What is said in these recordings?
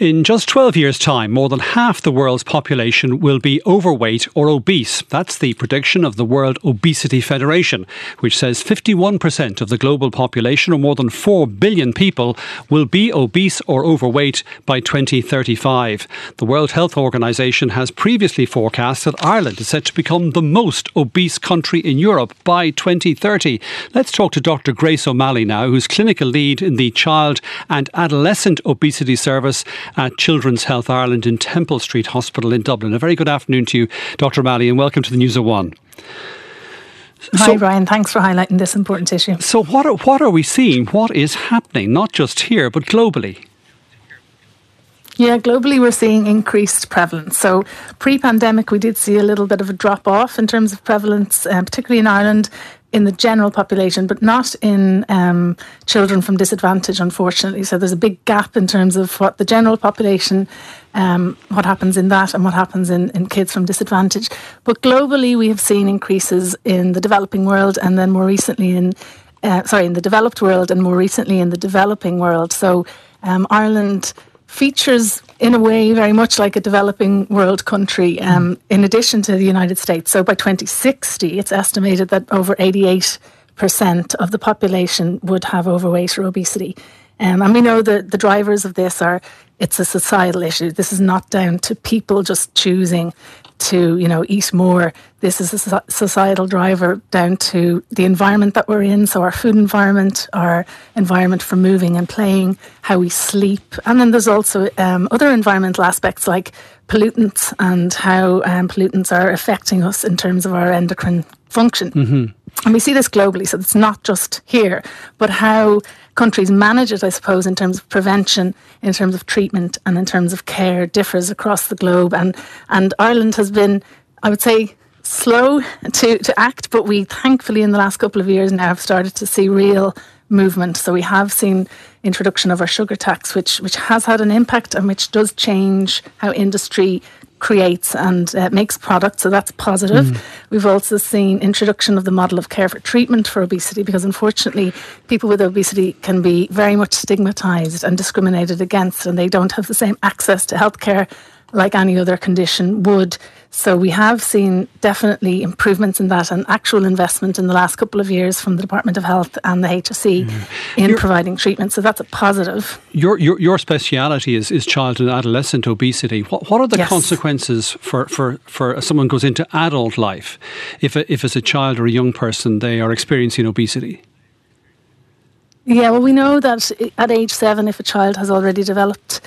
In just 12 years' time, more than half the world's population will be overweight or obese. That's the prediction of the World Obesity Federation, which says 51% of the global population, or more than 4 billion people, will be obese or overweight by 2035. The World Health Organization has previously forecast that Ireland is set to become the most obese country in Europe by 2030. Let's talk to Dr. Grace O'Malley now, who's clinical lead in the Child and Adolescent Obesity Service at Children's Health Ireland in Temple Street Hospital in Dublin. A very good afternoon to you, Dr. O'Malley, and welcome to the News at One. Hi, Brian. Thanks for highlighting this important issue. So what are we seeing? What is happening, not just here, but globally? Yeah, globally we're seeing increased prevalence. So pre-pandemic we did see a little bit of a drop-off in terms of prevalence, particularly in Ireland, in the general population, but not in children from disadvantage, unfortunately. So there's a big gap in terms of what the general population, what happens in that and what happens in kids from disadvantage. But globally, we have seen increases in the developing world and then more recently in the developed world and more recently in the developing world. So Ireland features in a way very much like a developing world country in addition to the United States. So by 2060, it's estimated that over 88% of the population would have overweight or obesity. And we know that the drivers of this are, it's a societal issue. This is not down to people just choosing to, eat more. This is a societal driver down to the environment that we're in. So our food environment, our environment for moving and playing, how we sleep. And then there's also other environmental aspects like pollutants and how pollutants are affecting us in terms of our endocrine function. Mm-hmm. And we see this globally, so it's not just here, but how countries manage it, I suppose, in terms of prevention, in terms of treatment and in terms of care differs across the globe. And Ireland has been, I would say, slow to act, but we thankfully in the last couple of years now have started to see real movement. So we have seen introduction of our sugar tax, which has had an impact and which does change how industry creates and makes products, so that's positive. We've also seen introduction of the model of care for treatment for obesity, because unfortunately people with obesity can be very much stigmatized and discriminated against, and they don't have the same access to healthcare like any other condition would. So we have seen definitely improvements in that and actual investment in the last couple of years from the Department of Health and the HSE in providing treatment. So that's a positive. Your speciality is child and adolescent obesity. What are the consequences for someone goes into adult life if as a child or a young person they are experiencing obesity? Yeah, well, we know that at age 7, if a child has already developed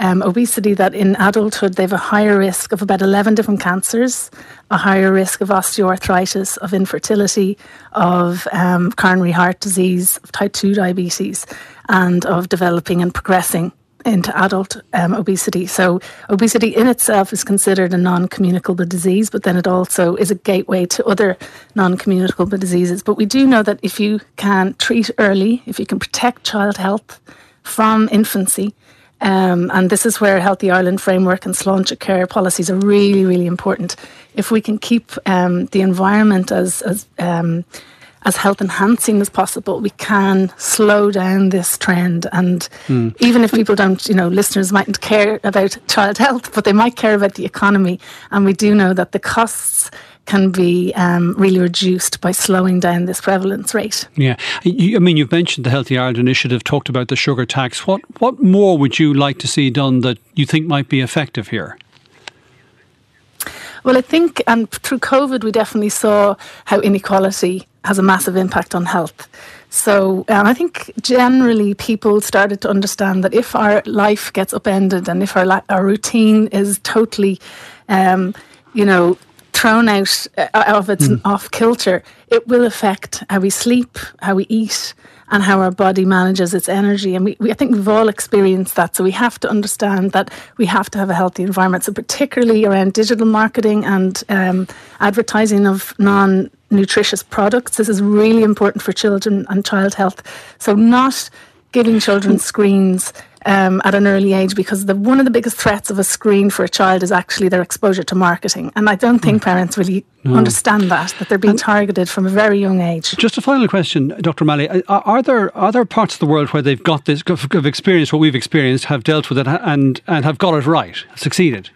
obesity, that in adulthood they have a higher risk of about 11 different cancers, a higher risk of osteoarthritis, of infertility, of coronary heart disease, of type 2 diabetes, and of developing and progressing into adult obesity. So obesity in itself is considered a non-communicable disease, but then it also is a gateway to other non-communicable diseases. But we do know that if you can treat early, if you can protect child health from infancy, and this is where Healthy Ireland Framework and Sláinte Care policies are really, really important. If we can keep the environment as health enhancing as possible, we can slow down this trend. And even if people don't, listeners mightn't care about child health, but they might care about the economy. And we do know that the costs can be really reduced by slowing down this prevalence rate. Yeah. You've mentioned the Healthy Ireland Initiative, talked about the sugar tax. What more would you like to see done that you think might be effective here? Well, I think through COVID, we definitely saw how inequality has a massive impact on health. So I think generally people started to understand that if our life gets upended and if our routine is totally, thrown out of its off kilter, it will affect how we sleep, how we eat, and how our body manages its energy. And I think we've all experienced that. So we have to understand that we have to have a healthy environment. So particularly around digital marketing and advertising of non-nutritious products, this is really important for children and child health. So not giving children screens at an early age, because one of the biggest threats of a screen for a child is actually their exposure to marketing. And I don't think parents really understand that they're being targeted from a very young age. Just a final question, Dr. Malley. Are there parts of the world where they've got this, have experienced what we've experienced, have dealt with it and have got it right, succeeded?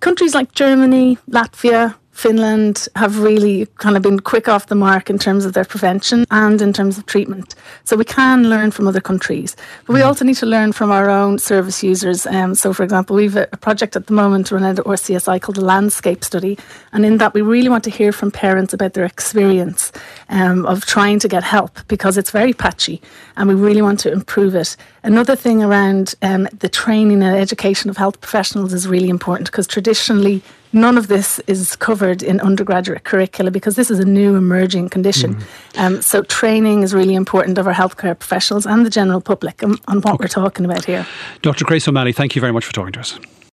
Countries like Germany, Latvia, Finland have really kind of been quick off the mark in terms of their prevention and in terms of treatment. So we can learn from other countries. But we also need to learn from our own service users. So, for example, we have a project at the moment run out at RCSI called the Landscape Study. And in that, we really want to hear from parents about their experience of trying to get help, because it's very patchy and we really want to improve it. Another thing around the training and education of health professionals is really important, because traditionally none of this is covered in undergraduate curricula, because this is a new emerging condition. So training is really important of our healthcare professionals and the general public on what we're talking about here. Dr. Grace O'Malley, thank you very much for talking to us.